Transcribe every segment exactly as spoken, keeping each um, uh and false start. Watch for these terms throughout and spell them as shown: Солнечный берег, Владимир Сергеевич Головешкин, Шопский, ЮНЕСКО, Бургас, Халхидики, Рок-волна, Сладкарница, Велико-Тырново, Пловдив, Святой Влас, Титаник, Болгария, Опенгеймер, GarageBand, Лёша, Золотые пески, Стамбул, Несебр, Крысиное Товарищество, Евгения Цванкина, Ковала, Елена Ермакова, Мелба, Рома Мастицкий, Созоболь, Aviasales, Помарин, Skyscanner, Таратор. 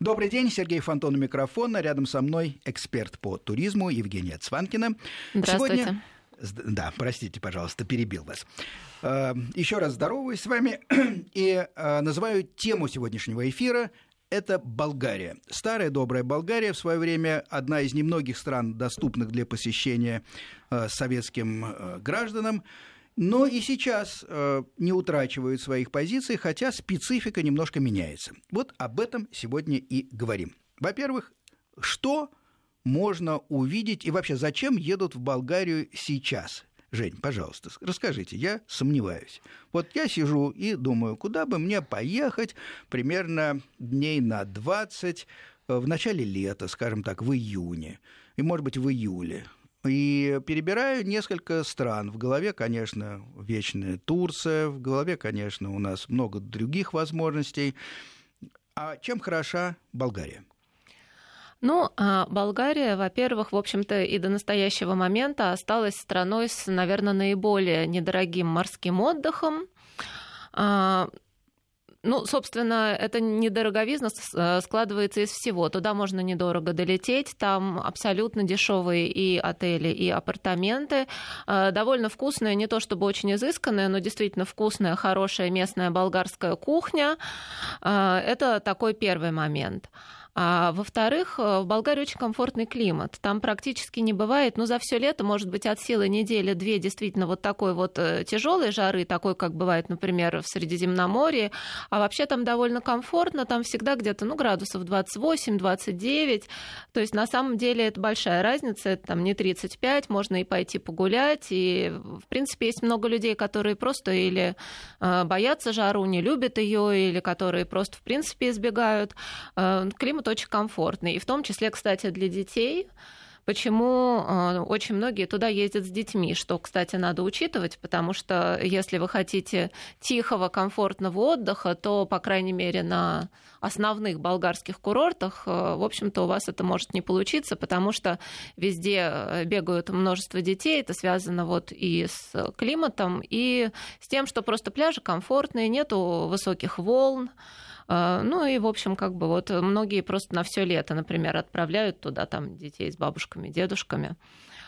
Добрый день, Сергей Фантон у микрофона. Рядом со мной эксперт по туризму Евгения Цванкина. Здравствуйте. Сегодня... Да, простите, пожалуйста, перебил вас. Еще раз здороваюсь с вами и называю тему сегодняшнего эфира. Это Болгария. Старая добрая Болгария, в свое время одна из немногих стран, доступных для посещения советским гражданам. Но и сейчас не утрачивают своих позиций, хотя специфика немножко меняется. Вот об этом сегодня и говорим. Во-первых, что можно увидеть и вообще зачем едут в Болгарию сейчас? Жень, пожалуйста, расскажите, я сомневаюсь. Вот я сижу и думаю, куда бы мне поехать примерно дней на двадцать в начале лета, скажем так, в июне, и, может быть, в июле. И перебираю несколько стран. В голове, конечно, вечная Турция, в голове, конечно, у нас много других возможностей. А чем хороша Болгария? Ну, Болгария, во-первых, в общем-то, и до настоящего момента осталась страной с, наверное, наиболее недорогим морским отдыхом. Ну, собственно, эта недороговизна складывается из всего. Туда можно недорого долететь, там абсолютно дешевые и отели, и апартаменты. Довольно вкусная, не то чтобы очень изысканная, но действительно вкусная, хорошая местная болгарская кухня. Это такой первый момент. А во-вторых, в Болгарии очень комфортный климат. Там практически не бывает, ну, за все лето, может быть, от силы недели-две действительно вот такой вот тяжелой жары, такой, как бывает, например, в Средиземноморье. А вообще там довольно комфортно, там всегда где-то, ну, градусов двадцать восемь - двадцать девять. То есть, на самом деле, это большая разница, это там не тридцать пять, можно и пойти погулять. И, в принципе, есть много людей, которые просто или боятся жару, не любят ее, или которые просто, в принципе, избегают. Климат очень комфортный. И в том числе, кстати, для детей. Почему очень многие туда ездят с детьми, что, кстати, надо учитывать, потому что если вы хотите тихого, комфортного отдыха, то, по крайней мере, на основных болгарских курортах, в общем-то, у вас это может не получиться, потому что везде бегают множество детей, это связано вот и с климатом, и с тем, что просто пляжи комфортные, нету высоких волн. Ну и, в общем, как бы вот многие просто на все лето, например, отправляют туда там детей с бабушками, дедушками.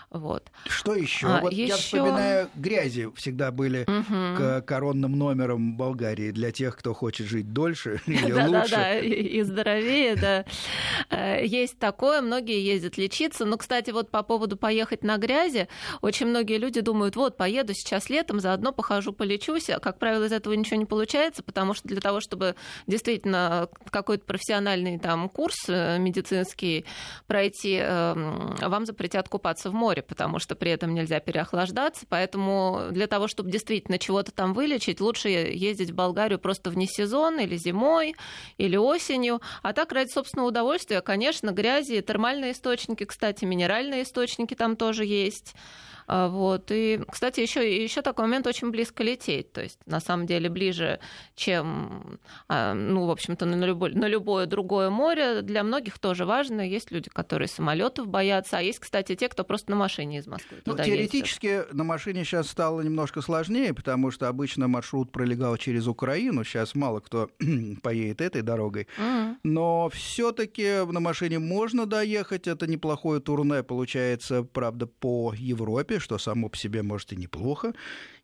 Вот. Что еще? А, вот еще... Я вспоминаю, грязи всегда были угу. коронным номером Болгарии для тех, кто хочет жить дольше или да, лучше. Да-да-да, и здоровее, да. Есть такое, многие ездят лечиться. Но, кстати, вот по поводу поехать на грязи, очень многие люди думают, вот, поеду сейчас летом, заодно похожу, полечусь. А, как правило, из этого ничего не получается, потому что для того, чтобы действительно какой-то профессиональный там курс медицинский пройти, вам запретят купаться в море, потому что при этом нельзя переохлаждаться. Поэтому для того, чтобы действительно чего-то там вылечить, лучше ездить в Болгарию просто вне сезона, или зимой, или осенью. А так, ради собственного удовольствия, конечно, грязи, термальные источники, кстати, минеральные источники там тоже есть. Вот. И, кстати, еще, еще такой момент, очень близко лететь. То есть, на самом деле, ближе, чем, ну, в общем-то, на любое, на любое другое море. Для многих тоже важно. Есть люди, которые самолетов боятся. А есть, кстати, те, кто просто на машине из Москвы ну, туда теоретически ездит. На машине сейчас стало немножко сложнее, потому что обычно маршрут пролегал через Украину. Сейчас мало кто поедет этой дорогой. Mm-hmm. Но все-таки на машине можно доехать. Это неплохое турне, получается, правда, по Европе, что само по себе, может, и неплохо.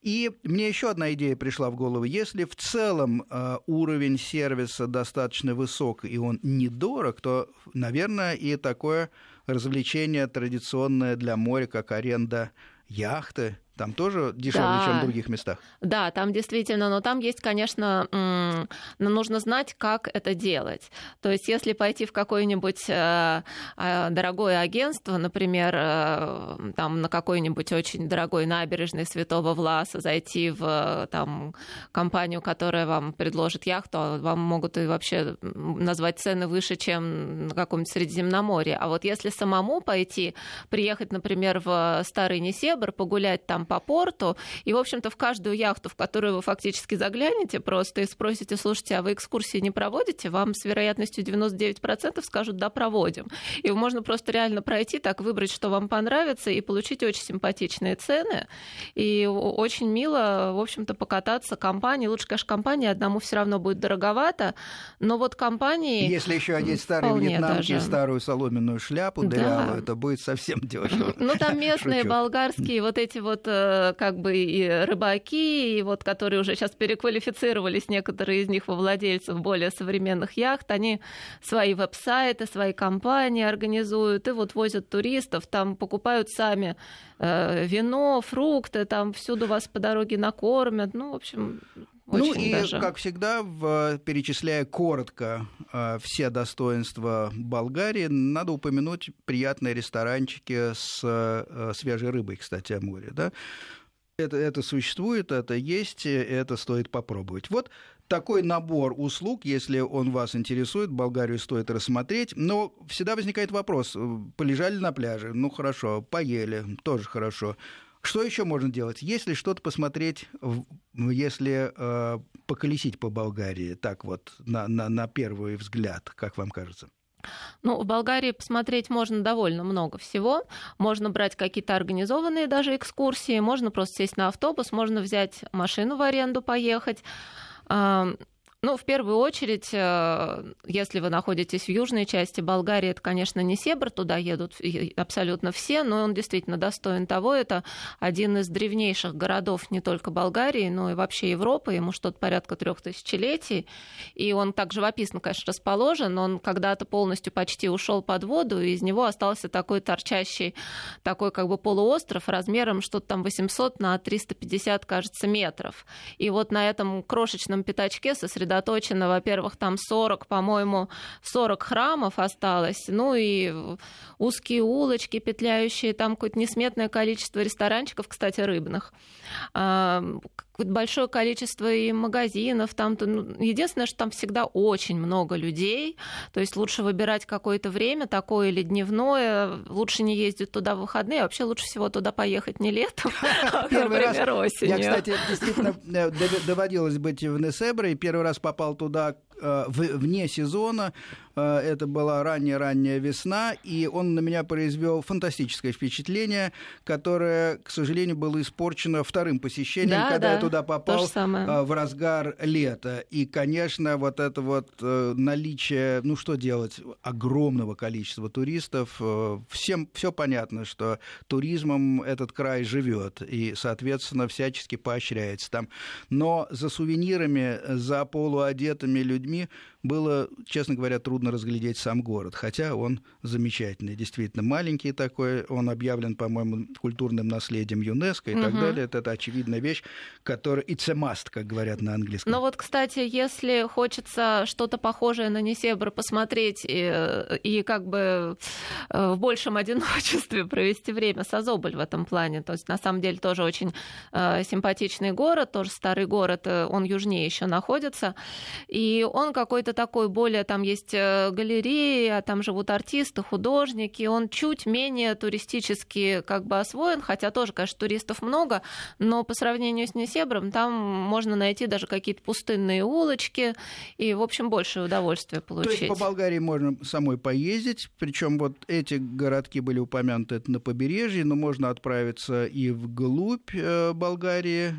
И мне еще одна идея пришла в голову. Если в целом э, уровень сервиса достаточно высок и он недорог, то, наверное, и такое развлечение традиционное для моря, как аренда яхты, там тоже дешевле, да, чем в других местах. Да, там действительно, но там есть, конечно, м- но нужно знать, как это делать. То есть, если пойти в какое-нибудь э- э- дорогое агентство, например, э- там на какой-нибудь очень дорогой набережной Святого Власа, зайти в там, компанию, которая вам предложит яхту, вам могут и вообще назвать цены выше, чем на каком-нибудь Средиземноморье. А вот если самому пойти, приехать, например, в старый Несебр, погулять там по порту, и, в общем-то, в каждую яхту, в которую вы фактически заглянете просто и спросите, слушайте, а вы экскурсии не проводите? Вам с вероятностью девяносто девять процентов скажут, да, проводим. И можно просто реально пройти, так выбрать, что вам понравится, и получить очень симпатичные цены, и очень мило, в общем-то, покататься компанией. Лучше, конечно, компании, одному все равно будет дороговато, но вот компании... Если еще одеть старые вьетнамки, даже. Старую соломенную шляпу, да. Дырявую, это будет совсем дешево. Ну, там местные болгарские вот эти вот как бы и рыбаки, и вот которые уже сейчас переквалифицировались, некоторые из них во владельцев более современных яхт, они свои веб-сайты, свои компании организуют и вот возят туристов, там покупают сами вино, фрукты, там всюду вас по дороге накормят, ну, в общем... Очень ну и, даже. Как всегда, в, перечисляя коротко э, все достоинства Болгарии, надо упомянуть приятные ресторанчики с э, свежей рыбой, кстати, о море. Да? Это, это существует, это есть, это стоит попробовать. Вот такой набор услуг, если он вас интересует, Болгарию стоит рассмотреть. Но всегда возникает вопрос, полежали на пляже, ну хорошо, поели, тоже хорошо. Что еще можно делать? Если что-то посмотреть, если э, поколесить по Болгарии, так вот, на, на, на первый взгляд, как вам кажется? Ну, в Болгарии посмотреть можно довольно много всего. Можно брать какие-то организованные даже экскурсии, можно просто сесть на автобус, можно взять машину в аренду, поехать. Ну, в первую очередь, если вы находитесь в южной части Болгарии, это, конечно, Несебр, туда едут абсолютно все, но он действительно достоин того. Это один из древнейших городов не только Болгарии, но и вообще Европы. Ему что-то порядка трех тысячелетий. И он так живописно, конечно, расположен. Он когда-то полностью почти ушел под воду, и из него остался такой торчащий, такой как бы полуостров размером что-то там восемьсот на триста пятьдесят, кажется, метров. И вот на этом крошечном пятачке сосредоточен Сосредоточено, во-первых, там сорок, по-моему, сорок храмов осталось, ну и узкие улочки петляющие, там какое-то несметное количество ресторанчиков, кстати, рыбных, большое количество и магазинов. Там, единственное, что там всегда очень много людей, то есть лучше выбирать какое-то время, такое или дневное, лучше не ездить туда в выходные, вообще лучше всего туда поехать не летом, а, например, осенью. Я, кстати, действительно доводилось быть в Несебре, и первый раз попал туда вне сезона, это была ранняя-ранняя весна, и он на меня произвел фантастическое впечатление, которое, к сожалению, было испорчено вторым посещением, да, когда да, я туда попал в разгар лета. И, конечно, вот это вот наличие, ну что делать, огромного количества туристов, всем все понятно, что туризмом этот край живет и, соответственно, всячески поощряется там. Но за сувенирами, за полуодетыми людьми было, честно говоря, трудно разглядеть сам город, хотя он замечательный, действительно маленький такой, он объявлен, по-моему, культурным наследием ЮНЕСКО и угу. так далее, это, это очевидная вещь, которая it's a must, как говорят на английском. Но вот, кстати, если хочется что-то похожее на Несебр посмотреть и, и как бы в большем одиночестве провести время, Созоболь в этом плане, то есть на самом деле тоже очень симпатичный город, тоже старый город, он южнее еще находится, и он какой-то такой более, там есть галереи, а там живут артисты, художники, он чуть менее туристически как бы освоен, хотя тоже, конечно, туристов много, но по сравнению с Несебром там можно найти даже какие-то пустынные улочки и, в общем, большее удовольствие получить. То есть по Болгарии можно самой поездить, причем вот эти городки были упомянуты на побережье, но можно отправиться и вглубь Болгарии,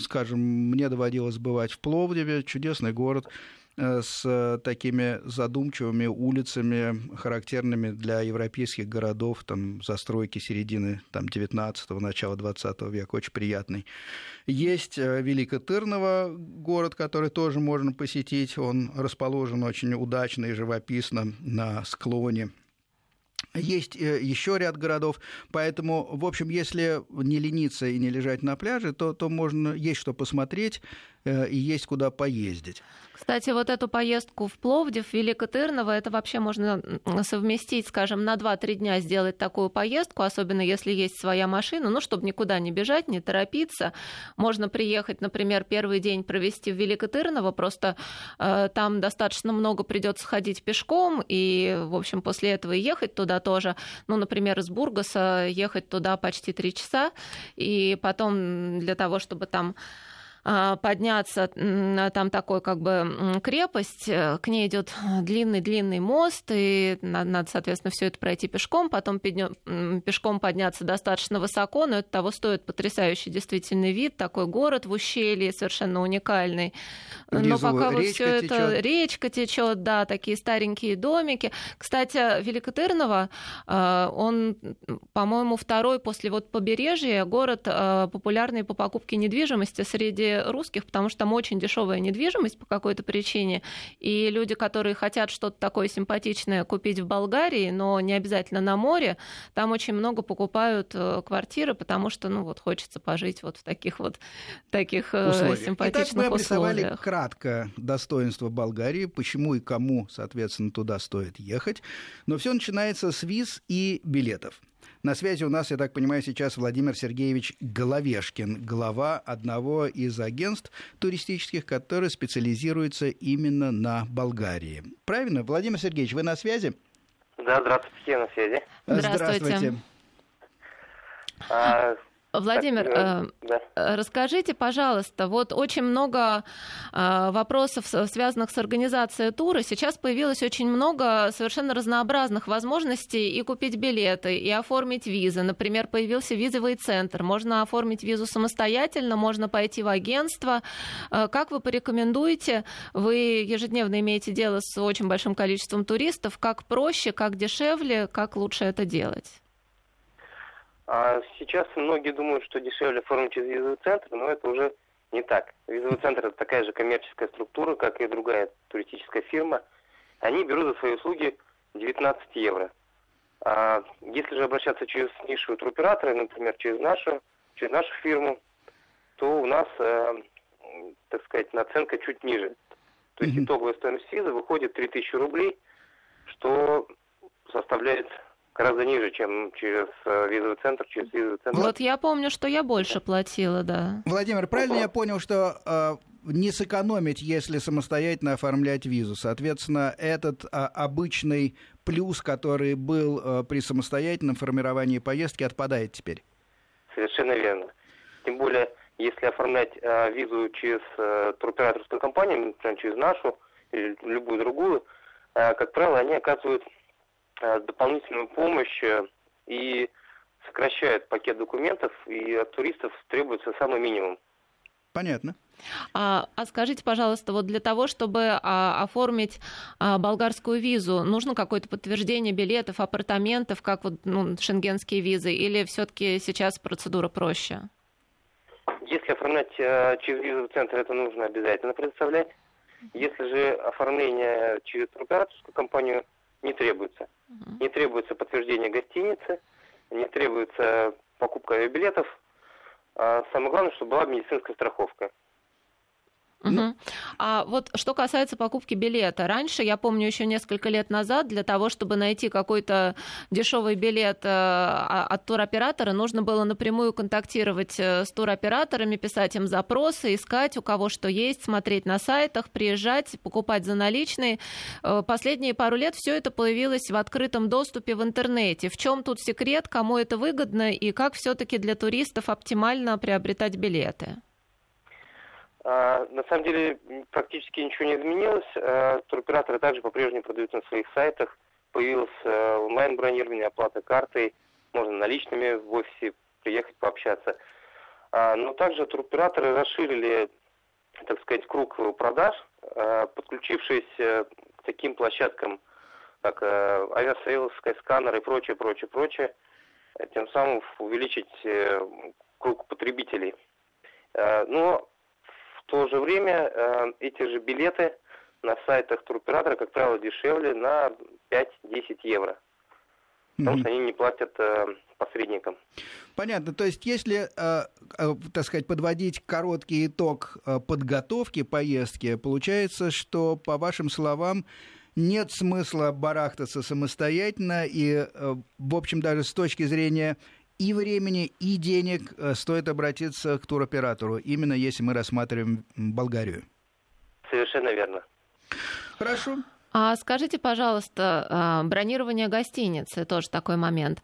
скажем, мне доводилось бывать в Пловдиве, чудесный город, с такими задумчивыми улицами, характерными для европейских городов, там, застройки середины там, девятнадцатого, начала двадцатого века, очень приятный. Есть Велико-Тырново, город, который тоже можно посетить, он расположен очень удачно и живописно на склоне. Есть еще ряд городов, поэтому, в общем, если не лениться и не лежать на пляже, то, то можно, есть что посмотреть, и есть куда поездить. Кстати, вот эту поездку в Пловдив, Велико-Тырново, это вообще можно совместить, скажем, на два-три дня сделать такую поездку, особенно если есть своя машина, ну, чтобы никуда не бежать, не торопиться. Можно приехать, например, первый день провести в Велико-Тырново, просто э, там достаточно много придется ходить пешком, и, в общем, после этого и ехать туда тоже. Ну, например, из Бургаса ехать туда почти три часа, и потом для того, чтобы там подняться, там такой как бы крепость, к ней идет длинный-длинный мост, и надо, соответственно, все это пройти пешком, потом пешком подняться достаточно высоко, но это того стоит, потрясающий действительно вид, такой город в ущелье, совершенно уникальный. Внизу но пока вы все это... Речка течет, да, такие старенькие домики. Кстати, Велико-Тырново, он, по-моему, второй после вот побережья город, популярный по покупке недвижимости среди русских, потому что там очень дешевая недвижимость по какой-то причине, и люди, которые хотят что-то такое симпатичное купить в Болгарии, но не обязательно на море, там очень много покупают квартиры, потому что, ну, вот хочется пожить вот в таких вот таких условиях. Симпатичных условиях. Итак, мы обрисовали условиях. Кратко достоинство Болгарии, почему и кому, соответственно, туда стоит ехать, но все начинается с виз и билетов. На связи у нас, я так понимаю, сейчас Владимир Сергеевич Головешкин, глава одного из агентств туристических, который специализируется именно на Болгарии. Правильно? Владимир Сергеевич, вы на связи? Да, здравствуйте, я на связи. Здравствуйте. Здравствуйте. Владимир, э, да. расскажите, пожалуйста, вот очень много э, вопросов, связанных с организацией тура. Сейчас появилось очень много совершенно разнообразных возможностей и купить билеты, и оформить визы. Например, появился визовый центр. Можно оформить визу самостоятельно, можно пойти в агентство. Э, как вы порекомендуете? Вы ежедневно имеете дело с очень большим количеством туристов. Как проще, как дешевле, как лучше это делать? Сейчас многие думают, что дешевле оформить через визовый центр, но это уже не так. Визовый центр – это такая же коммерческая структура, как и другая туристическая фирма. Они берут за свои услуги девятнадцать евро. А если же обращаться через нишевые туроператоры, например, через нашу, через нашу фирму, то у нас, так сказать, наценка чуть ниже. То есть итоговая стоимость визы выходит три тысячи рублей, что составляет... гораздо ниже, чем через визовый центр, через визовый центр. Вот я помню, что я больше да. платила, да. Владимир, правильно Опа. я понял, что э, не сэкономить, если самостоятельно оформлять визу? Соответственно, этот э, обычный плюс, который был э, при самостоятельном формировании поездки, отпадает теперь? Совершенно верно. Тем более, если оформлять э, визу через э, туроператорскую компанию, например, через нашу или любую другую, э, как правило, они оказывают дополнительную помощь и сокращает пакет документов, и от туристов требуется самый минимум. Понятно. А, а скажите, пожалуйста, вот для того, чтобы а, оформить а, болгарскую визу, нужно какое-то подтверждение билетов, апартаментов, как вот, ну, шенгенские визы, или все-таки сейчас процедура проще? Если оформлять а, через визовый центр, это нужно обязательно предоставлять. Если же оформление через туроператорскую компанию, не требуется. Не требуется подтверждение гостиницы, не требуется покупка авиабилетов. Самое главное, чтобы была медицинская страховка. Угу. А вот что касается покупки билета. Раньше, я помню, еще несколько лет назад, для того, чтобы найти какой-то дешевый билет от туроператора, нужно было напрямую контактировать с туроператорами, писать им запросы, искать, у кого что есть, смотреть на сайтах, приезжать, покупать за наличные. Последние пару лет все это появилось в открытом доступе в интернете. В чем тут секрет, кому это выгодно и как все-таки для туристов оптимально приобретать билеты? На самом деле практически ничего не изменилось. Туроператоры также по-прежнему продают на своих сайтах. Появилось онлайн-бронирование, оплата картой. Можно наличными в офисе приехать, пообщаться. Но также туроператоры расширили, так сказать, круг продаж, подключившись к таким площадкам, как Aviasales, Skyscanner и прочее, прочее, прочее. Тем самым увеличить круг потребителей. Но в то же время э, эти же билеты на сайтах туроператора, как правило, дешевле на пять-десять евро. потому mm-hmm. что они не платят э, посредникам. Понятно. То есть, если, э, э, так сказать, подводить короткий итог подготовки поездки, получается, что, по вашим словам, нет смысла барахтаться самостоятельно, и, э, в общем, даже с точки зрения и времени, и денег э, стоит обратиться к туроператору, именно если мы рассматриваем Болгарию. Совершенно верно. Хорошо. А скажите, пожалуйста, бронирование гостиницы, тоже такой момент.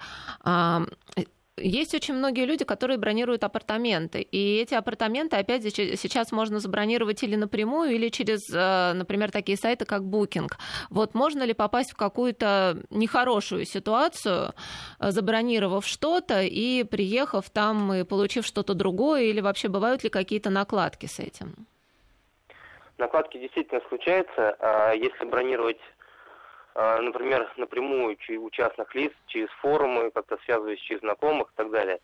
Есть очень многие люди, которые бронируют апартаменты, и эти апартаменты, опять же, сейчас можно забронировать или напрямую, или через, например, такие сайты, как Booking. Вот можно ли попасть в какую-то нехорошую ситуацию, забронировав что-то и приехав там и получив что-то другое, или вообще бывают ли какие-то накладки с этим? Накладки действительно случаются, а если бронировать, например, напрямую у частных лиц, через форумы, как-то связываясь через знакомых и так далее,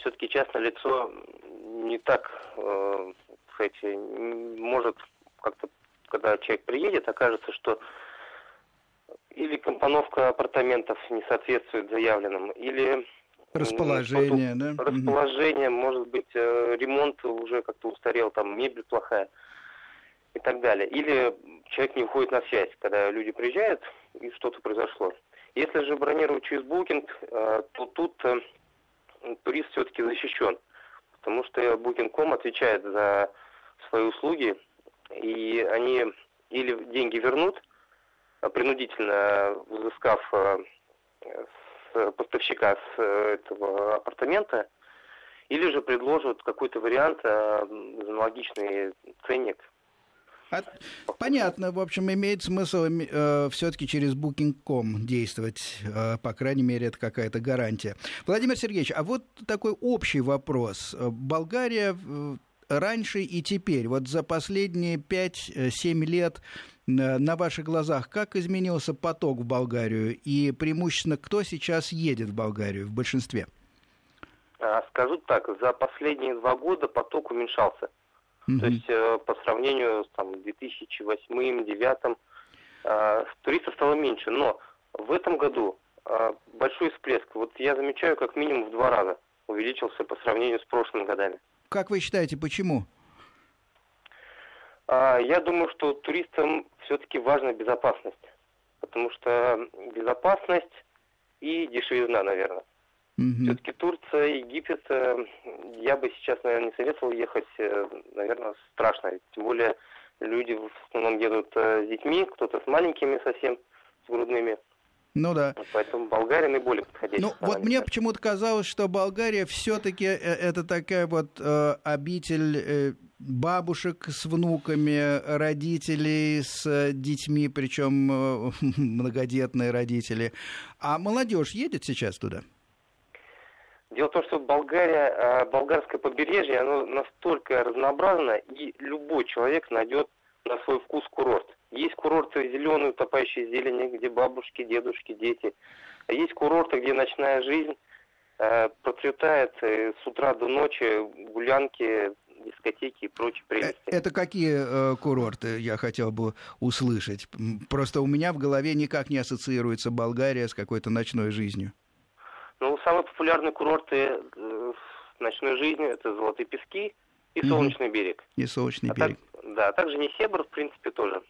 все-таки частное лицо не так, кстати, может как-то, когда человек приедет, окажется, что или компоновка апартаментов не соответствует заявленным, или... Расположение, ну, да? Расположение, угу. Может быть, ремонт уже как-то устарел, там мебель плохая. И так далее. Или человек не выходит на связь, когда люди приезжают, и что-то произошло. Если же бронировать через Booking, то тут турист все-таки защищен, потому что букинг точка ком отвечает за свои услуги, и они или деньги вернут, принудительно взыскав с поставщика с этого апартамента, или же предложат какой-то вариант за аналогичный ценник. Понятно, в общем, имеет смысл э, все-таки через букинг точка ком действовать, э, по крайней мере, это какая-то гарантия. Владимир Сергеевич, а вот такой общий вопрос. Болгария э, раньше и теперь, вот за последние пять-семь лет э, на ваших глазах, как изменился поток в Болгарию и преимущественно кто сейчас едет в Болгарию в большинстве? Скажу так, за последние два года поток уменьшался. Mm-hmm. То есть э, по сравнению с там, две тысячи восьмым-две тысячи девятым э, туристов стало меньше. Но в этом году э, большой всплеск. Вот я замечаю, как минимум в два раза увеличился по сравнению с прошлыми годами. Как вы считаете, почему? Э, я думаю, что туристам все-таки важна безопасность. Потому что безопасность и дешевизна, наверное. Mm-hmm. Все-таки Турция, Египет, я бы сейчас, наверное, не советовал ехать, наверное, страшно. Тем более люди в основном едут с детьми, кто-то с маленькими совсем, с грудными. Ну да. Поэтому Болгария наиболее подходящая. Ну вот мне кажется. Почему-то казалось, что Болгария все-таки это такая вот э, обитель э, бабушек с внуками, родителей с детьми, причем э, многодетные родители. А молодежь едет сейчас туда? Дело в том, что Болгария, болгарское побережье, оно настолько разнообразно, и любой человек найдет на свой вкус курорт. Есть курорты зеленые, утопающие зелени, где бабушки, дедушки, дети. Есть курорты, где ночная жизнь процветает с утра до ночи, гулянки, дискотеки и прочие прелести. Это какие э, курорты, я хотел бы услышать? Просто у меня в голове никак не ассоциируется Болгария с какой-то ночной жизнью. Ну, самые популярные курорты в ночной жизни это Золотые пески и mm-hmm. Солнечный берег. И Солнечный а берег. Так, да, а также Несебр, в принципе, тоже.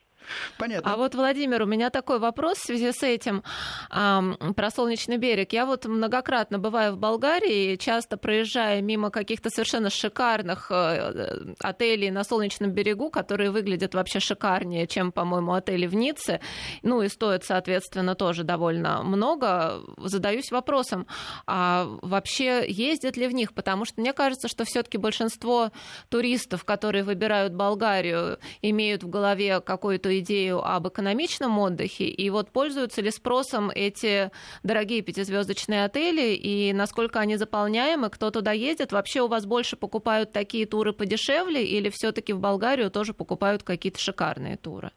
Понятно. А вот, Владимир, у меня такой вопрос в связи с этим эм, про Солнечный берег. Я вот многократно бываю в Болгарии, часто проезжая мимо каких-то совершенно шикарных э, отелей на Солнечном берегу, которые выглядят вообще шикарнее, чем, по-моему, отели в Ницце. Ну и стоят, соответственно, тоже довольно много. Задаюсь вопросом, а вообще ездят ли в них? Потому что мне кажется, что все-таки большинство туристов, которые выбирают Болгарию, имеют в голове какую-то идею об экономичном отдыхе, и вот пользуются ли спросом эти дорогие пятизвездочные отели, и насколько они заполняемы, кто туда ездит? Вообще у вас больше покупают такие туры подешевле, или все-таки в Болгарию тоже покупают какие-то шикарные туры?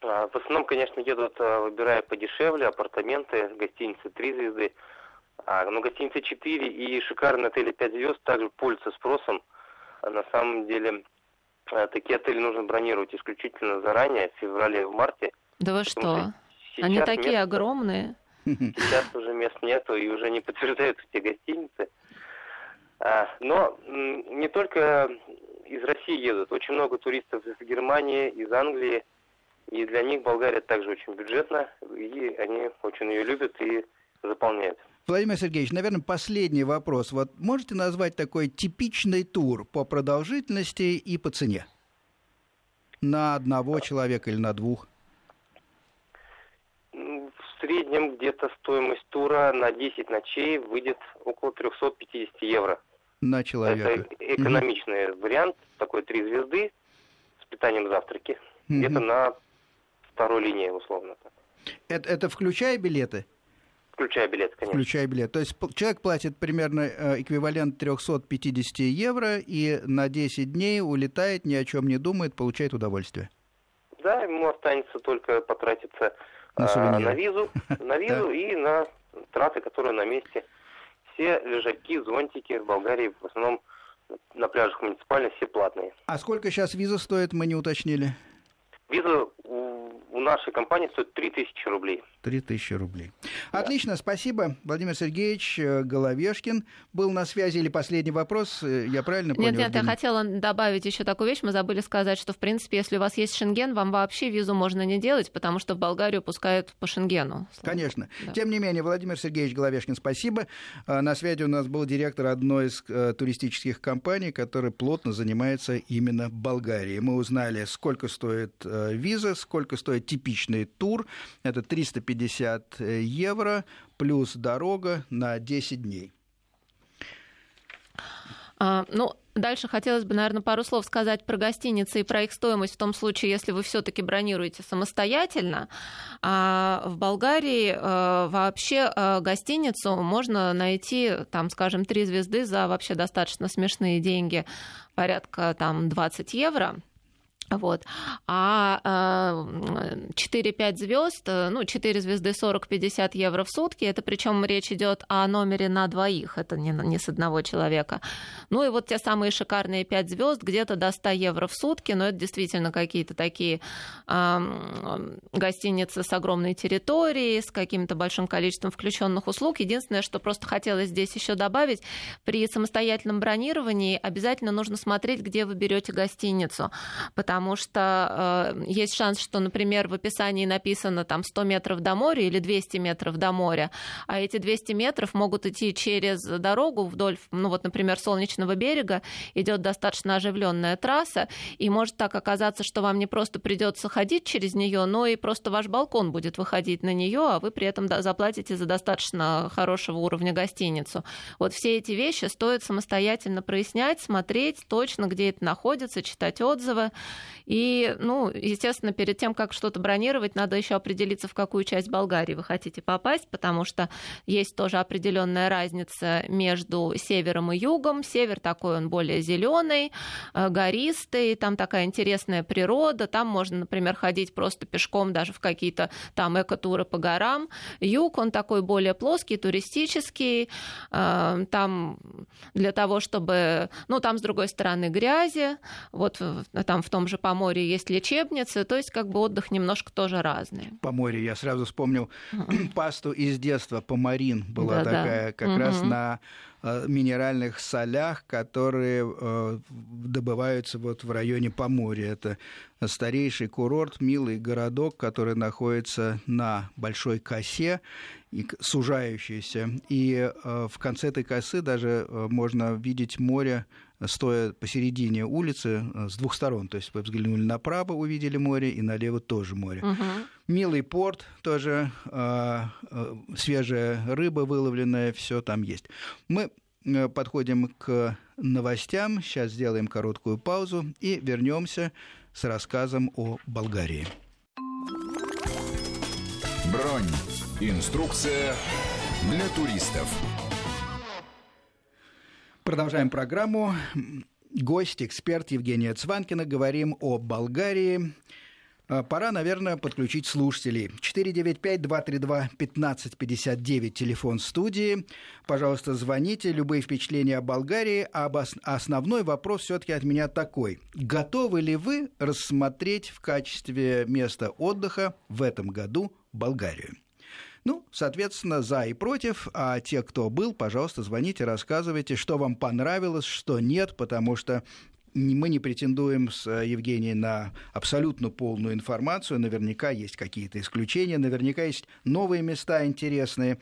В основном, конечно, едут, выбирая подешевле, апартаменты, гостиницы три звезды, но гостиницы четыре и шикарные отели пять звезд также пользуются спросом. На самом деле, такие отели нужно бронировать исключительно заранее, в феврале и в марте. Да вы что? Они такие место... огромные. Сейчас уже мест нету и уже не подтверждаются те гостиницы. Но не только из России едут. Очень много туристов из Германии, из Англии. И для них Болгария также очень бюджетна. И они очень ее любят и заполняют. Владимир Сергеевич, наверное, последний вопрос. Вот можете назвать такой типичный тур по продолжительности и по цене? На одного человека или на двух? В среднем где-то стоимость тура на десять ночей выйдет около триста пятьдесят евро. На человека. Это экономичный mm-hmm. вариант, такой три звезды, с питанием завтраки. Mm-hmm. Где-то на второй линии, условно. Это, это включая билеты? Включая билет, конечно. Включая билет. То есть человек платит примерно эквивалент триста пятьдесят евро и на десять дней улетает, ни о чем не думает, получает удовольствие. Да, ему останется только потратиться на, а, на визу, на визу и на траты, которые на месте. Все лежаки, зонтики в Болгарии в основном на пляжах муниципальных все платные. А сколько сейчас виза стоит, мы не уточнили? Виза у нашей компании стоит три тысячи рублей. три тысячи рублей. Да. Отлично, спасибо. Владимир Сергеевич Головешкин был на связи. Или последний вопрос, я правильно понял? Нет, нет, я хотела добавить еще такую вещь. Мы забыли сказать, что, в принципе, если у вас есть Шенген, вам вообще визу можно не делать, потому что в Болгарию пускают по Шенгену. Конечно. Да. Тем не менее, Владимир Сергеевич Головешкин, спасибо. На связи у нас был директор одной из туристических компаний, которая плотно занимается именно Болгарией. Мы узнали, сколько стоит виза, сколько стоит типичный тур. Это триста пятьдесят евро плюс дорога на десять дней. А, ну, дальше хотелось бы, наверное, пару слов сказать про гостиницы и про их стоимость в том случае, если вы все-таки бронируете самостоятельно. А в Болгарии а, вообще а, гостиницу можно найти, там, скажем, три звезды за вообще достаточно смешные деньги, порядка там двадцать евро. Вот. А четыре-пять звезд, ну, четыре звезды сорок-пятьдесят евро в сутки. Это причем речь идет о номере на двоих, это не, не с одного человека. Ну и вот те самые шикарные пять звезд, где-то до сто евро в сутки. Но это действительно какие-то такие э, гостиницы с огромной территорией, с каким-то большим количеством включенных услуг. Единственное, что просто хотелось здесь еще добавить, при самостоятельном бронировании обязательно нужно смотреть, где вы берете гостиницу. Потому Потому что э, есть шанс, что, например, в описании написано там сто метров до моря или двести метров до моря, а эти двести метров могут идти через дорогу вдоль, ну вот, например, Солнечного берега, идет достаточно оживленная трасса, и может так оказаться, что вам не просто придется ходить через нее, но и просто ваш балкон будет выходить на нее, а вы при этом заплатите за достаточно хорошего уровня гостиницу. Вот все эти вещи стоит самостоятельно прояснять, смотреть точно, где это находится, читать отзывы. И, ну, естественно, перед тем, как что-то бронировать, надо еще определиться, в какую часть Болгарии вы хотите попасть, потому что есть тоже определенная разница между севером и югом. Север такой, он более зеленый, гористый, там такая интересная природа, там можно, например, ходить просто пешком даже в какие-то там экотуры по горам. Юг, он такой более плоский, туристический, там для того, чтобы... Ну, там, с другой стороны, грязи, вот там в том же Поморье есть лечебницы, то есть как бы отдых немножко тоже разный. Поморье, я сразу вспомнил uh-huh. пасту из детства, помарин была, да, такая, да. как uh-huh. раз на минеральных солях, которые э, добываются вот в районе Поморья. Это старейший курорт, милый городок, который находится на большой косе, и, сужающейся. И э, в конце этой косы даже э, можно видеть море, стоя посередине улицы э, с двух сторон. То есть вы взглянули направо, увидели море, и налево тоже море. Uh-huh. Милый порт тоже, э, э, свежая рыба выловленная, все там есть. Мы э, подходим к новостям, сейчас сделаем короткую паузу и вернемся с рассказом о Болгарии. Бронь. Инструкция для туристов. Продолжаем программу. Гость, эксперт Евгения Цванкина. Говорим о Болгарии. Пора, наверное, подключить слушателей. четыре девять пять два три два один пять пять девять, телефон студии. Пожалуйста, звоните. Любые впечатления о Болгарии. А основной вопрос все-таки от меня такой. Готовы ли вы рассмотреть в качестве места отдыха в этом году Болгарию? Ну, соответственно, за и против. А те, кто был, пожалуйста, звоните, рассказывайте, что вам понравилось, что нет, потому что мы не претендуем с Евгенией на абсолютно полную информацию. Наверняка есть какие-то исключения, наверняка есть новые места интересные.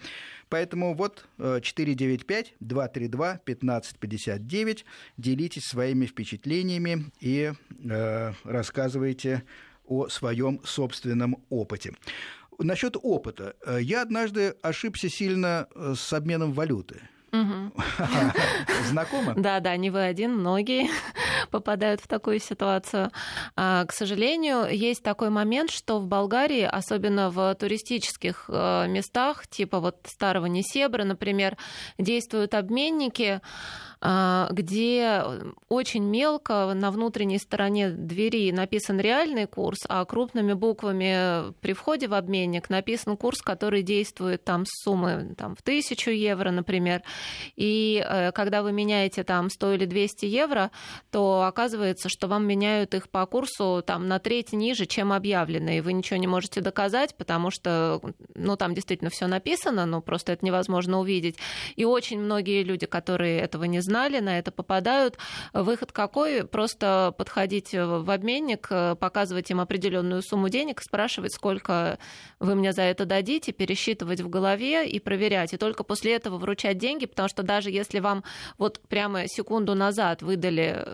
Поэтому вот четыре девять пять, два три два, один пять пять девять. Делитесь своими впечатлениями и э, рассказывайте о своем собственном опыте. Насчет опыта. Я однажды ошибся сильно с обменом валюты. Знакомы? Да, да, не вы один, многие попадают в такую ситуацию. К сожалению, есть такой момент, что в Болгарии, особенно в туристических местах, типа вот старого Несебра, например, действуют обменники, где очень мелко на внутренней стороне двери написан реальный курс, а крупными буквами при входе в обменник написан курс, который действует там с суммы там, в тысячу евро, например. И когда вы меняете там сто или двести евро, то оказывается, что вам меняют их по курсу там, на треть ниже, чем объявлено, и вы ничего не можете доказать, потому что ну, там действительно все написано, но просто это невозможно увидеть. И очень многие люди, которые этого не знают, знали, на это попадают. Выход какой? Просто подходить в обменник, показывать им определенную сумму денег, спрашивать, сколько вы мне за это дадите, пересчитывать в голове и проверять. И только после этого вручать деньги, потому что даже если вам вот прямо секунду назад выдали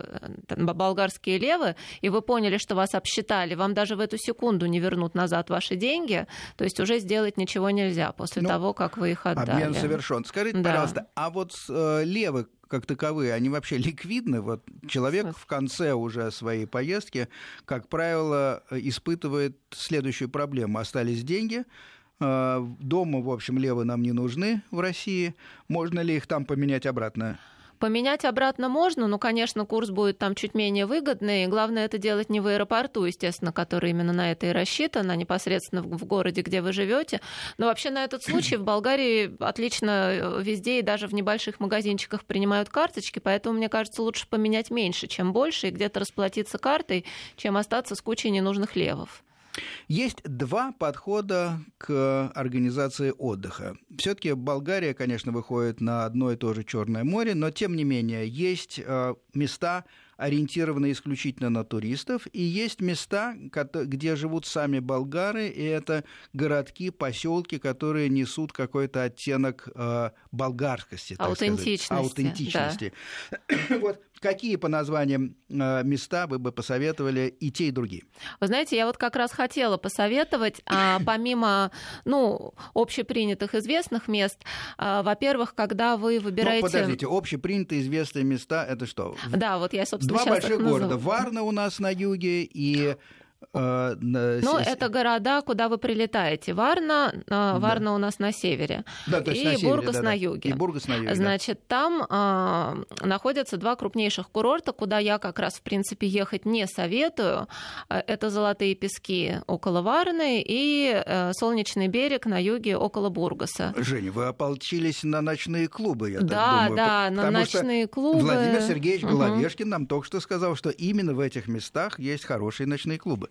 там, болгарские левы, и вы поняли, что вас обсчитали, вам даже в эту секунду не вернут назад ваши деньги, то есть уже сделать ничего нельзя после ну, того, как вы их отдали. Обмен совершен. Скажите, да. пожалуйста, а вот э, левы как таковые, они вообще ликвидны. Вот человек в конце уже своей поездки, как правило, испытывает следующую проблему. Остались деньги, дома, в общем, левы нам не нужны в России. Можно ли их там поменять обратно? Поменять обратно можно, но, конечно, курс будет там чуть менее выгодный. И главное, это делать не в аэропорту, естественно, который именно на это и рассчитан, а непосредственно в городе, где вы живете. Но вообще на этот случай в Болгарии отлично везде и даже в небольших магазинчиках принимают карточки, поэтому, мне кажется, лучше поменять меньше, чем больше, и где-то расплатиться картой, чем остаться с кучей ненужных левов. Есть два подхода к организации отдыха. Все-таки Болгария, конечно, выходит на одно и то же Черное море, но, тем не менее, есть места, ориентированные исключительно на туристов, и есть места, где живут сами болгары, и это городки, поселки, которые несут какой-то оттенок болгарскости, так аутентичности, сказать, аутентичности. Да. Вот. Какие по названиям места вы бы посоветовали и те, и другие? Вы знаете, я вот как раз хотела посоветовать, а, помимо ну, общепринятых известных мест, а, во-первых, когда вы выбираете... Ну, подождите, общепринятые известные места — это что? Да, вот я, собственно, Два больших города. Варна у нас на юге и... Ну, это города, куда вы прилетаете. Варна, Варна да. у нас на севере. Да, то есть и на севере, Бургас да, на юге. И Бургас на юге. Значит, да. там а, находятся два крупнейших курорта, куда я как раз, в принципе, ехать не советую. Это Золотые пески около Варны и Солнечный берег на юге около Бургаса. Женя, вы ополчились на ночные клубы, я да, так думаю. Да, да, на ночные клубы. Владимир Сергеевич Головешкин угу. нам только что сказал, что именно в этих местах есть хорошие ночные клубы.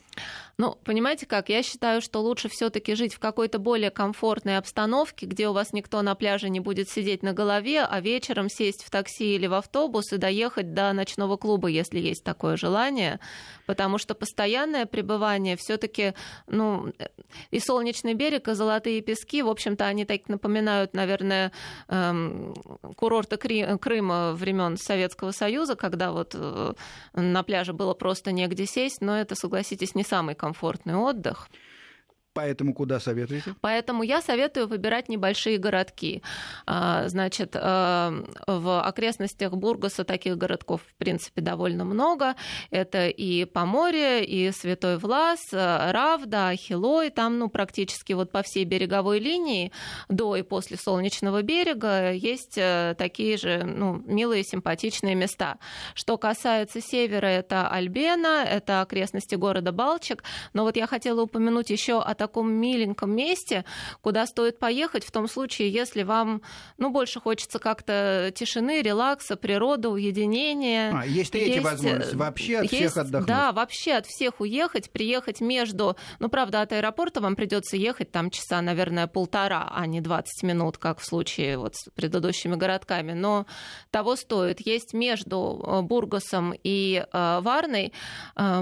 Ну, понимаете как, я считаю, что лучше все-таки жить в какой-то более комфортной обстановке, где у вас никто на пляже не будет сидеть на голове, а вечером сесть в такси или в автобус и доехать до ночного клуба, если есть такое желание, потому что постоянное пребывание все-таки, ну, и Солнечный берег, и Золотые пески, в общем-то, они так напоминают, наверное, курорты Крыма времен Советского Союза, когда вот на пляже было просто негде сесть, но это, согласитесь, не самый комфортный отдых. Поэтому куда советуете? Поэтому я советую выбирать небольшие городки. Значит, в окрестностях Бургаса таких городков, в принципе, довольно много. Это и Поморье, и Святой Влас, Равда, Ахелой. Там, ну, практически вот по всей береговой линии до и после Солнечного берега есть такие же, ну, милые, симпатичные места. Что касается севера, это Альбена, это окрестности города Балчик. Но вот я хотела упомянуть еще о таком миленьком месте, куда стоит поехать в том случае, если вам, ну, больше хочется как-то тишины, релакса, природы, уединения. А, есть третья есть, возможность вообще от есть, всех отдохнуть. Да, вообще от всех уехать, приехать между... Ну, правда, от аэропорта вам придется ехать там часа, наверное, полтора, а не двадцать минут, как в случае вот с предыдущими городками. Но того стоит. Есть между Бургасом и Варной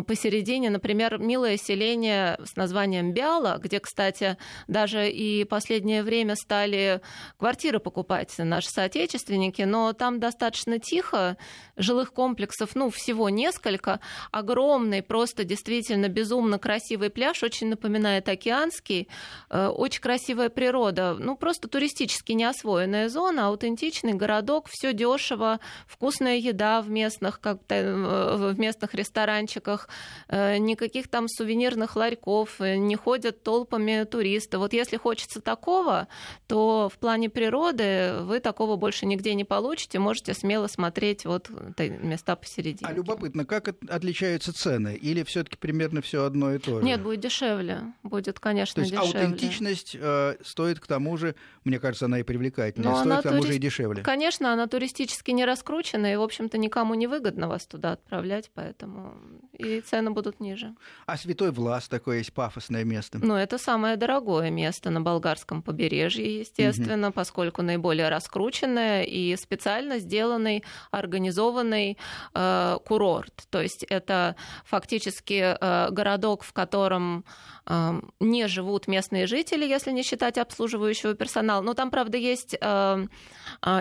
посередине, например, милое селение с названием Бяло, где, кстати, даже и в последнее время стали квартиры покупать наши соотечественники, но там достаточно тихо, жилых комплексов, ну, всего несколько, огромный, просто действительно безумно красивый пляж, очень напоминает океанский, очень красивая природа, ну, просто туристически неосвоенная зона, аутентичный городок, все дешево, вкусная еда в местных, как-то, в местных ресторанчиках, никаких там сувенирных ларьков, не ходят толпами туристы. Вот если хочется такого, то в плане природы вы такого больше нигде не получите, можете смело смотреть вот места посередине. А любопытно, как отличаются цены? Или все-таки примерно все одно и то же? Нет, будет дешевле. Будет, конечно, дешевле. То есть дешевле. Аутентичность э, стоит к тому же, мне кажется, она и привлекательная, но стоит к тому тури... же и дешевле. Конечно, она туристически не раскручена, и, в общем-то, никому не выгодно вас туда отправлять, поэтому и цены будут ниже. А Святой Влас, такое есть пафосное место? Ну, это самое дорогое место на болгарском побережье, естественно, угу. поскольку наиболее раскрученное и специально сделанный, организованный э, курорт. То есть это фактически э, городок, в котором э, не живут местные жители, если не считать обслуживающего персонала. Но там, правда, есть э,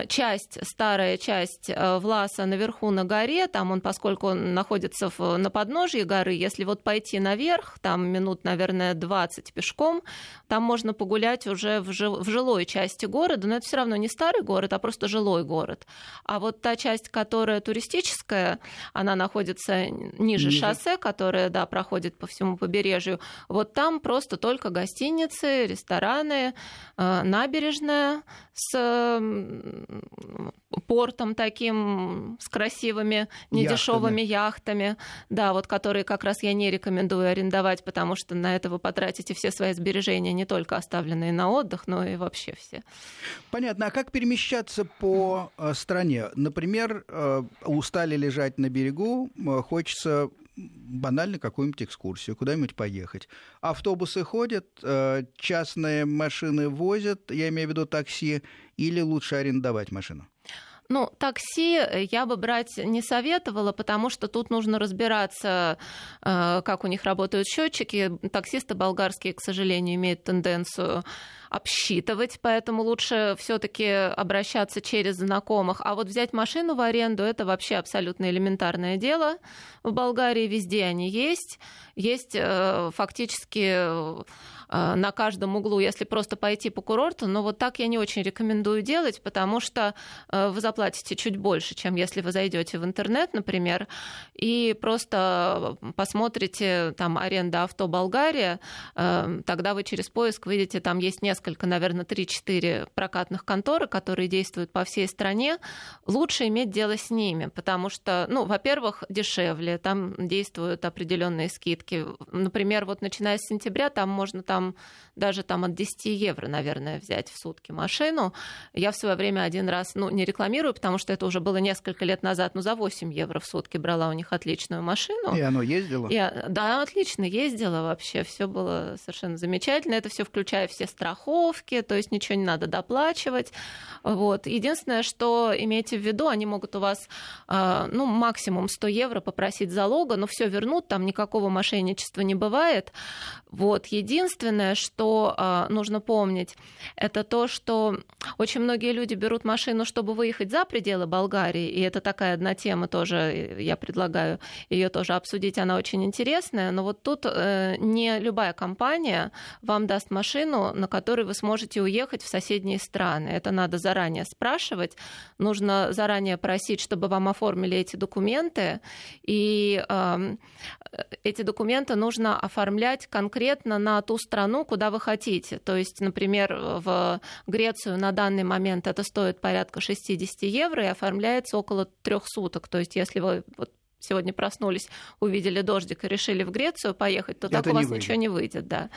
часть, старая часть э, Власа наверху на горе, там он, поскольку он находится в, на подножье горы, если вот пойти наверх, там минут, наверное, двадцать пешком, там можно погулять уже в, жил, в жилой части города, но это все равно не старый город, а просто жилой город. А вот та часть, которая туристическая, она находится ниже, ниже. шоссе, которая, да, проходит по всему побережью, вот там просто только гостиницы, рестораны, набережная с портом таким, с красивыми недешевыми яхтами, яхтами да, вот которые как раз я не рекомендую арендовать, потому что на это вы потратите все свои сбережения, не только оставленные на отдых, но и вообще все. Понятно. А как перемещаться по стране? Например, устали лежать на берегу, хочется банально какую-нибудь экскурсию, куда-нибудь поехать. Автобусы ходят, частные машины возят, я имею в виду такси, или лучше арендовать машину? Ну, такси я бы брать не советовала, потому что тут нужно разбираться, как у них работают счетчики. Таксисты болгарские, к сожалению, имеют тенденцию обсчитывать, поэтому лучше все-таки обращаться через знакомых. А вот взять машину в аренду — это вообще абсолютно элементарное дело. В Болгарии везде они есть. Есть э, фактически э, на каждом углу, если просто пойти по курорту. Но вот так я не очень рекомендую делать, потому что э, вы заплатите чуть больше, чем если вы зайдете в интернет, например, и просто посмотрите там аренда авто Болгария. Э, тогда вы через поиск выйдете, там есть несколько Несколько, наверное, три-четыре прокатных конторы, которые действуют по всей стране, лучше иметь дело с ними, потому что, ну, во-первых, дешевле, там действуют определенные скидки. Например, вот начиная с сентября, там можно там, даже там, от десять евро, наверное, взять в сутки машину. Я в свое время один раз, ну, не рекламирую, потому что это уже было несколько лет назад, но за восемь евро в сутки брала у них отличную машину. И оно ездило? И, да, отлично ездила вообще, все было совершенно замечательно, это все включая все страховки, то есть ничего не надо доплачивать. Вот. Единственное, что имейте в виду, они могут у вас ну, максимум сто евро попросить залога, но все вернут, там никакого мошенничества не бывает. Вот. Единственное, что нужно помнить, это то, что очень многие люди берут машину, чтобы выехать за пределы Болгарии, и это такая одна тема тоже, я предлагаю ее тоже обсудить, она очень интересная, но вот тут не любая компания вам даст машину, на которую вы сможете уехать в соседние страны. Это надо заранее спрашивать, нужно заранее просить, чтобы вам оформили эти документы, и э, эти документы нужно оформлять конкретно на ту страну, куда вы хотите. То есть, например, в Грецию на данный момент это стоит порядка шестьдесят евро и оформляется около трех суток. То есть, если вы... Вот, сегодня проснулись, увидели дождик и решили в Грецию поехать, то так у вас ничего не выйдет, да.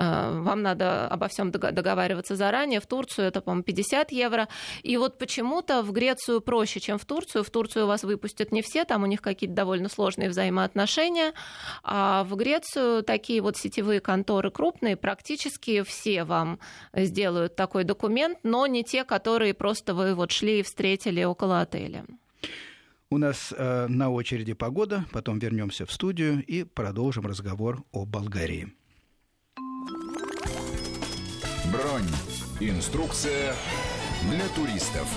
вам надо обо всем договариваться заранее. В Турцию это, по-моему, пятьдесят евро. И вот почему-то в Грецию проще, чем в Турцию. В Турцию вас выпустят не все, там у них какие-то довольно сложные взаимоотношения. А в Грецию такие вот сетевые конторы крупные, практически все вам сделают такой документ, но не те, которые просто вы вот шли и встретили около отеля. У нас э, на очереди погода, потом вернемся в студию и продолжим разговор о Болгарии. Бронь. Инструкция для туристов.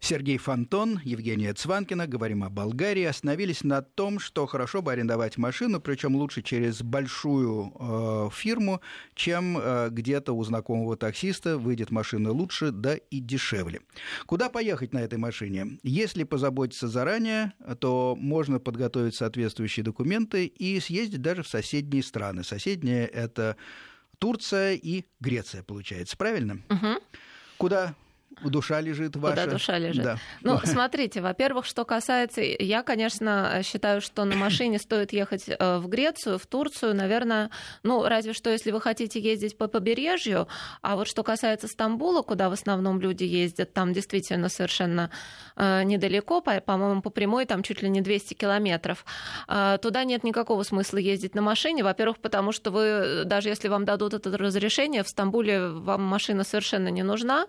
Сергей Фантон, Евгения Цванкина. Говорим о Болгарии. Остановились на том, что хорошо бы арендовать машину, причем лучше через большую э, фирму, чем э, где-то у знакомого таксиста выйдет машина лучше, да и дешевле. Куда поехать на этой машине? Если позаботиться заранее, то можно подготовить соответствующие документы и съездить даже в соседние страны. Соседние – это Турция и Греция, получается. Правильно? Угу. Куда? Душа лежит ваша. Куда душа лежит. Да. Ну, смотрите, во-первых, что касается... Я, конечно, считаю, что на машине стоит ехать в Грецию, в Турцию, наверное, ну, разве что, если вы хотите ездить по побережью. А вот что касается Стамбула, куда в основном люди ездят, там действительно совершенно недалеко, по-моему, по прямой, там чуть ли не двести километров. Туда нет никакого смысла ездить на машине. Во-первых, потому что вы, даже если вам дадут это разрешение, в Стамбуле вам машина совершенно не нужна.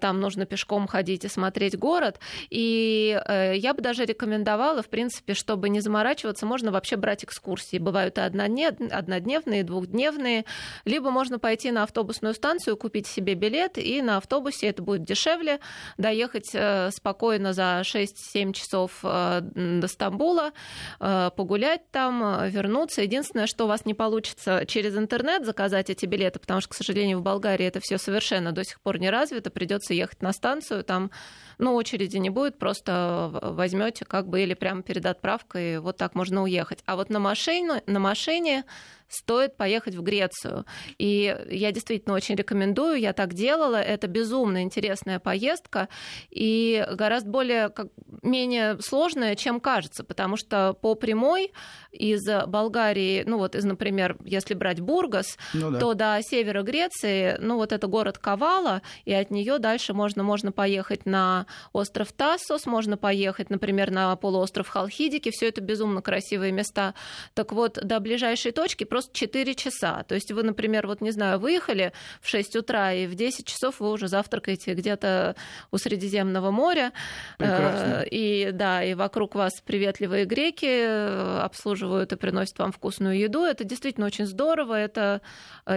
Там нужно пешком ходить и смотреть город. И я бы даже рекомендовала, в принципе, чтобы не заморачиваться, можно вообще брать экскурсии. Бывают и однодневные, и двухдневные. Либо можно пойти на автобусную станцию, купить себе билет, и на автобусе это будет дешевле. Доехать спокойно за шесть-семь часов до Стамбула, погулять там, вернуться. Единственное, что у вас не получится через интернет заказать эти билеты, потому что, к сожалению, в Болгарии это все совершенно до сих пор не развито. Придется ехать на станцию, там, ну, очереди не будет, просто возьмете как бы или прямо перед отправкой, вот так можно уехать. А вот на машине, на машине стоит поехать в Грецию. И я действительно очень рекомендую, я так делала, это безумно интересная поездка и гораздо более, как, менее сложная, чем кажется, потому что по прямой из Болгарии, ну вот, из, например, если брать Бургас, ну, да. то до севера Греции, ну вот это город Ковала, и от нее дальше можно, можно поехать на остров Тассос, можно поехать, например, на полуостров Халхидики, все это безумно красивые места. Так вот, до ближайшей точки просто Просто четыре часа. То есть вы, например, вот, не знаю, выехали в шесть утра, и в десять часов вы уже завтракаете где-то у Средиземного моря. Прекрасно. И, да, и вокруг вас приветливые греки обслуживают и приносят вам вкусную еду. Это действительно очень здорово. Это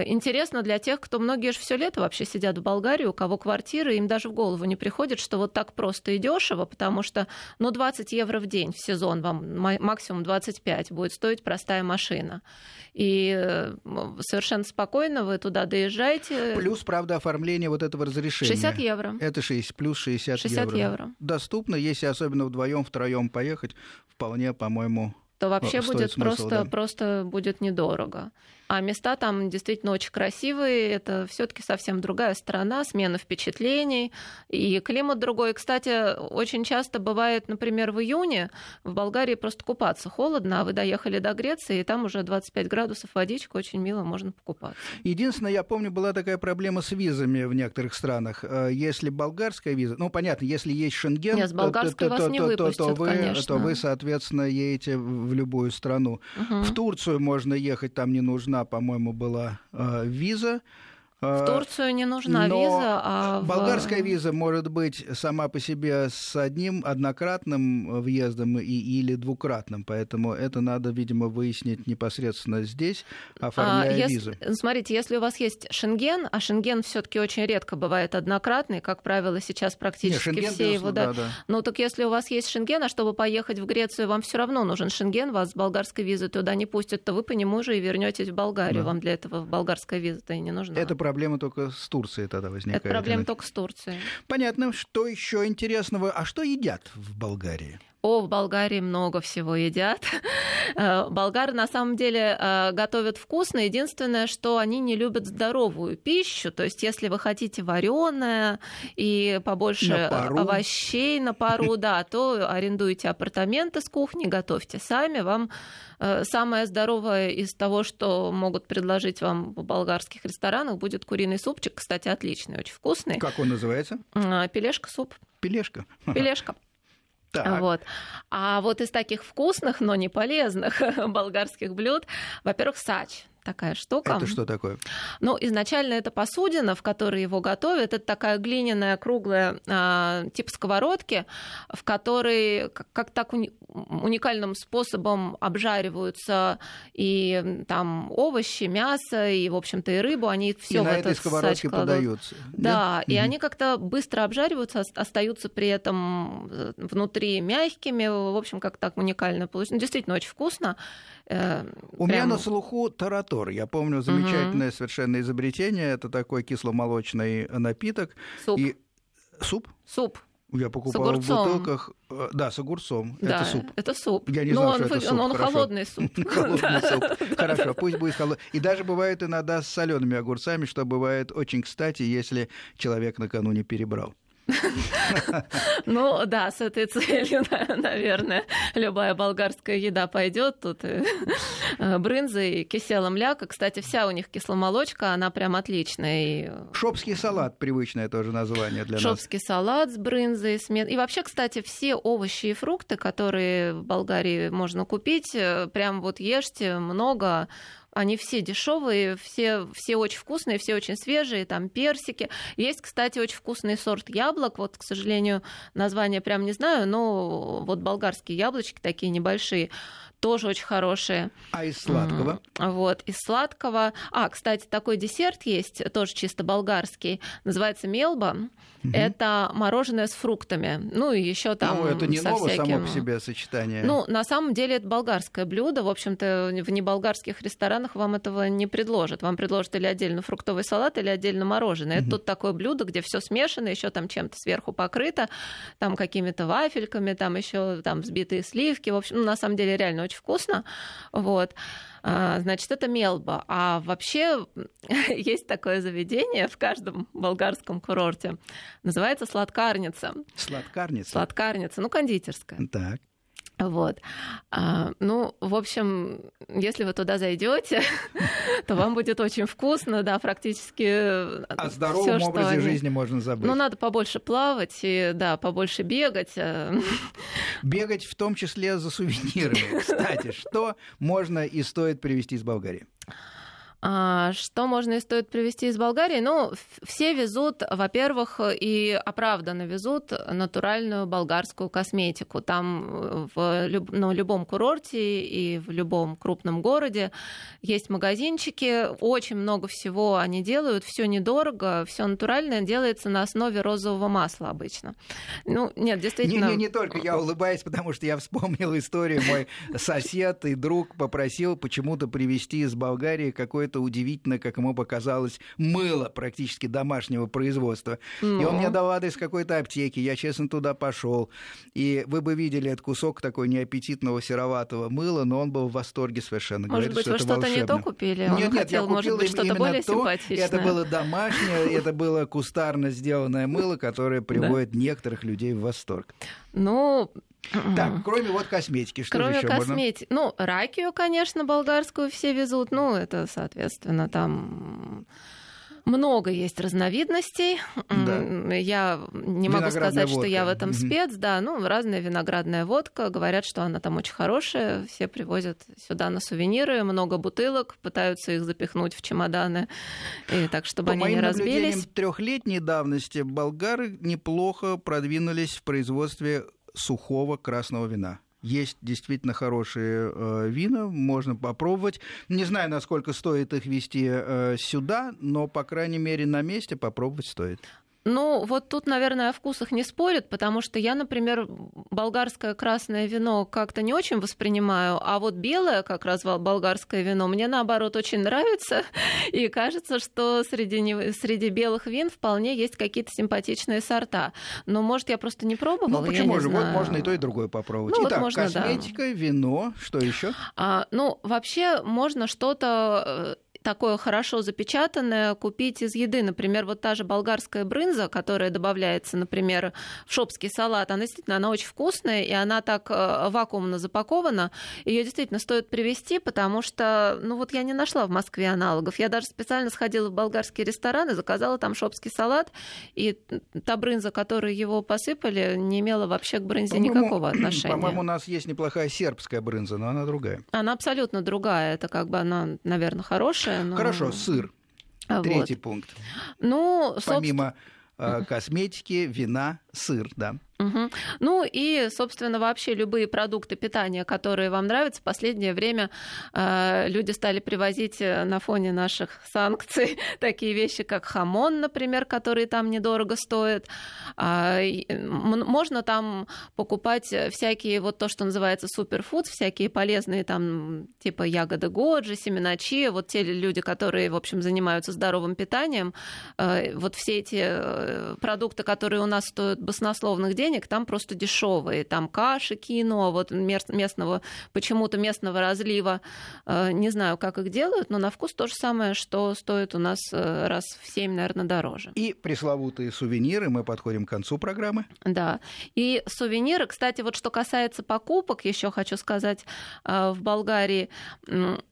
интересно для тех, кто... Многие же все лето вообще сидят в Болгарии, у кого квартиры, им даже в голову не приходит, что вот так просто и дешево, потому что, ну, двадцать евро в день в сезон вам, максимум двадцать пять, будет стоить простая машина. И И совершенно спокойно вы туда доезжаете. Плюс, правда, оформление вот этого разрешения. шестьдесят евро. Это шесть, плюс шестьдесят евро. Доступно, если особенно вдвоем, втроем поехать, вполне, по-моему, то вообще будет смысл, просто, да. просто будет недорого. А места там действительно очень красивые. Это все-таки совсем другая страна, смена впечатлений и климат другой. Кстати, очень часто бывает, например, в июне в Болгарии просто купаться холодно, а вы доехали до Греции, и там уже двадцать пять градусов, водичка, очень мило, можно покупаться. Единственное, я помню, была такая проблема с визами в некоторых странах. Если болгарская виза, ну, понятно, если есть Шенген, Нет, с болгарской то, вас то, не то, выпустят, то, то, вы, конечно. то вы, соответственно, едете в в любую страну. Угу. В Турцию можно ехать, там не нужна, по-моему, была э, виза. В Турцию не нужна Но виза, а... В... Болгарская виза может быть сама по себе с одним однократным въездом и, или двукратным, поэтому это надо, видимо, выяснить непосредственно здесь, оформляя а, если, визу. Смотрите, если у вас есть Шенген, а Шенген все-таки очень редко бывает однократный, как правило, сейчас практически Нет, Шенген, все его... Да, да. Ну, так если у вас есть Шенген, а чтобы поехать в Грецию, вам все равно нужен Шенген, вас с болгарской визой туда не пустят, то вы по нему же и вернетесь в Болгарию, да. вам для этого болгарская виза-то и не нужна. Это проблема только с Турцией тогда возникает. Это проблема только с Турцией. Понятно. Что еще интересного? А что едят в Болгарии? О, в Болгарии много всего едят. Болгары на самом деле готовят вкусно. Единственное, что они не любят здоровую пищу. То есть, если вы хотите вареное и побольше овощей на пару, да, то арендуйте апартаменты с кухней, готовьте сами. Вам самое здоровое из того, что могут предложить вам в болгарских ресторанах, будет куриный супчик. Кстати, отличный, очень вкусный. Как он называется? Пелешка суп. Пелешка. Пелешка. Вот. А вот из таких вкусных, но не полезных болгарских блюд, во-первых, сач. Такая штука. Это что такое? Ну, изначально это посудина, в которой его готовят. Это такая глиняная, круглая, э, типа сковородки, в которой как, как так уни- уникальным способом обжариваются и там овощи, мясо, и, в общем-то, и рыбу. Они все и в на этот этой сковородке подаются. Да, да? И mm-hmm. они как-то быстро обжариваются, остаются при этом внутри мягкими. В общем, как так уникально получилось. Ну, действительно, очень вкусно. Э, У прям... меня на слуху таратор. Я помню замечательное угу. совершенно изобретение. Это такой кисломолочный напиток. Суп. И... Суп? Суп. Я покупал в бутылках. Да, с огурцом. Да, это суп. Это суп. Я не знал, что это суп. Но он холодный суп. Холодный суп. Хорошо, пусть будет холодный. И даже бывает иногда с солеными огурцами, что бывает очень кстати, если человек накануне перебрал. Ну да, с этой целью, наверное, любая болгарская еда пойдет. Тут и брынза, и кисела мляка. Кстати, вся у них кисломолочка, она прям отличная. И... Шопский салат, привычное тоже название для Шопский нас. Шопский салат с брынзой. С мед... И вообще, кстати, все овощи и фрукты, которые в Болгарии можно купить, прям вот ешьте много. Они все дешевые, все, все очень вкусные, все очень свежие, там персики. Есть, кстати, очень вкусный сорт яблок. Вот, к сожалению, название прям не знаю, но вот болгарские яблочки такие небольшие, тоже очень хорошие. А из сладкого? Вот, из сладкого. А, кстати, такой десерт есть, тоже чисто болгарский, называется мелба. Угу. Это мороженое с фруктами. Ну, и еще там ну, это не со новое всяким... само по себе сочетание. Ну, на самом деле, это болгарское блюдо. В общем-то, в неболгарских ресторанах вам этого не предложат. Вам предложат или отдельно фруктовый салат, или отдельно мороженое. Mm-hmm. Это тут такое блюдо, где все смешано, еще там чем-то сверху покрыто, там какими-то вафельками, там еще там взбитые сливки. В общем, ну, на самом деле реально очень вкусно. Вот. Значит, это мелба. А вообще есть такое заведение в каждом болгарском курорте. Называется Сладкарница. Сладкарница? Сладкарница. Ну, кондитерская. Так. Вот. А, ну, в общем, если вы туда зайдете, то вам будет очень вкусно, да, практически. О здоровом всё, образе они... жизни можно забыть. Ну, надо побольше плавать и, да, побольше бегать. Бегать в том числе за сувенирами. Кстати, что можно и стоит привезти из Болгарии? Что можно и стоит привезти из Болгарии? Ну, все везут, во-первых, и оправданно везут натуральную болгарскую косметику. Там в люб... на любом курорте и в любом крупном городе есть магазинчики. Очень много всего они делают. Все недорого, все натуральное делается на основе розового масла обычно. Ну, нет, действительно... Не, не, не только. Я улыбаюсь, потому что я вспомнил историю. Мой сосед и друг попросил почему-то привезти из Болгарии какой-то это удивительно, как ему показалось, мыло практически домашнего производства. Но. И он мне дал адрес какой-то аптеки. Я, честно, туда пошел. И вы бы видели этот кусок такой неаппетитного сероватого мыла, но он был в восторге совершенно. Может Говорит, быть, что вы что-то волшебно. Не то купили? Нет, он нет, хотел, я купил может быть, что-то именно более то. Симпатичное. Это было домашнее, это было кустарно сделанное мыло, которое приводит некоторых людей в восторг. Ну... Так, кроме вот косметики, что кроме же ещё косметики, можно? Ну, ракию, конечно, болгарскую все везут, ну, это, соответственно, там... Много есть разновидностей. Да. Я не могу сказать, водка. Что я в этом mm-hmm. спец. Да, ну, разная виноградная водка. Говорят, что она там очень хорошая. Все привозят сюда на сувениры. Много бутылок. Пытаются их запихнуть в чемоданы, и так, чтобы По они моим не разбились. Наблюдениям трехлетней давности болгары неплохо продвинулись в производстве сухого красного вина. Есть действительно хорошие э, вина, можно попробовать. Не знаю, насколько стоит их везти э, сюда, но, по крайней мере, на месте попробовать стоит. Ну, вот тут, наверное, о вкусах не спорят, потому что я, например, болгарское красное вино как-то не очень воспринимаю, а вот белое, как раз болгарское вино, мне, наоборот, очень нравится, и кажется, что среди, не... среди белых вин вполне есть какие-то симпатичные сорта. Но, может, я просто не пробовала, ну, почему я не же? Знаю. Можно и то, и другое попробовать. Ну, итак, вот можно, косметика, да. Вино, что еще? А, ну, вообще, можно что-то... такое хорошо запечатанное купить из еды. Например, вот та же болгарская брынза, которая добавляется, например, в шопский салат, она действительно она очень вкусная, и она так вакуумно запакована. Ее действительно стоит привезти, потому что, ну вот я не нашла в Москве аналогов. Я даже специально сходила в болгарский ресторан и заказала там шопский салат, и та брынза, которую его посыпали, не имела вообще к брынзе по-моему, никакого отношения. По-моему, у нас есть неплохая сербская брынза, но она другая. Она абсолютно другая. Это как бы она, наверное, хорошая. Но... Хорошо, сыр. А Третий вот. пункт. Ну, Помимо собственно... косметики, вина, сыр, да. Угу. Ну и, собственно, вообще любые продукты питания, которые вам нравятся. В последнее время э, люди стали привозить на фоне наших санкций такие вещи, как хамон, например, которые там недорого стоят. А, можно там покупать всякие, вот то, что называется суперфуд, всякие полезные там типа ягоды годжи, семена чиа. Вот те люди, которые, в общем, занимаются здоровым питанием, э, вот все эти продукты, которые у нас стоят баснословных денег, там просто дешевые, там каши, кино, вот местного, почему-то местного разлива, не знаю, как их делают, но на вкус то же самое, что стоит у нас раз в семь, наверное, дороже. И пресловутые сувениры, мы подходим к концу программы. Да, и сувениры, кстати, вот что касается покупок, еще хочу сказать, в Болгарии,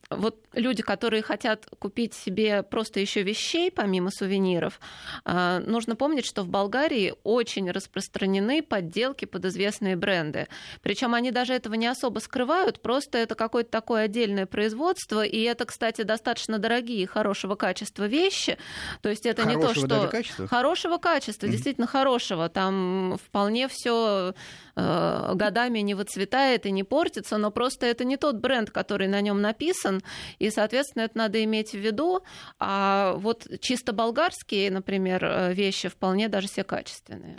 вот люди, которые хотят купить себе просто еще вещей, помимо сувениров, нужно помнить, что в Болгарии очень распространены подделки под известные бренды. Причем они даже этого не особо скрывают, просто это какое-то такое отдельное производство, и это, кстати, достаточно дорогие, хорошего качества вещи. То есть это хорошего, не то, что... Даже качества? Хорошего качества, mm-hmm. действительно хорошего. Там вполне все э, годами не выцветает и не портится, но просто это не тот бренд, который на нем написан, и, соответственно, это надо иметь в виду. А вот чисто болгарские, например, вещи вполне даже все качественные.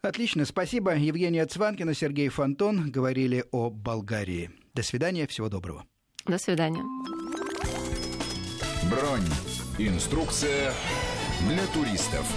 Отлично, спасибо. Евгения Цванкина, Сергей Фантон говорили о Болгарии. До свидания, всего доброго. До свидания. Бронь. Инструкция для туристов.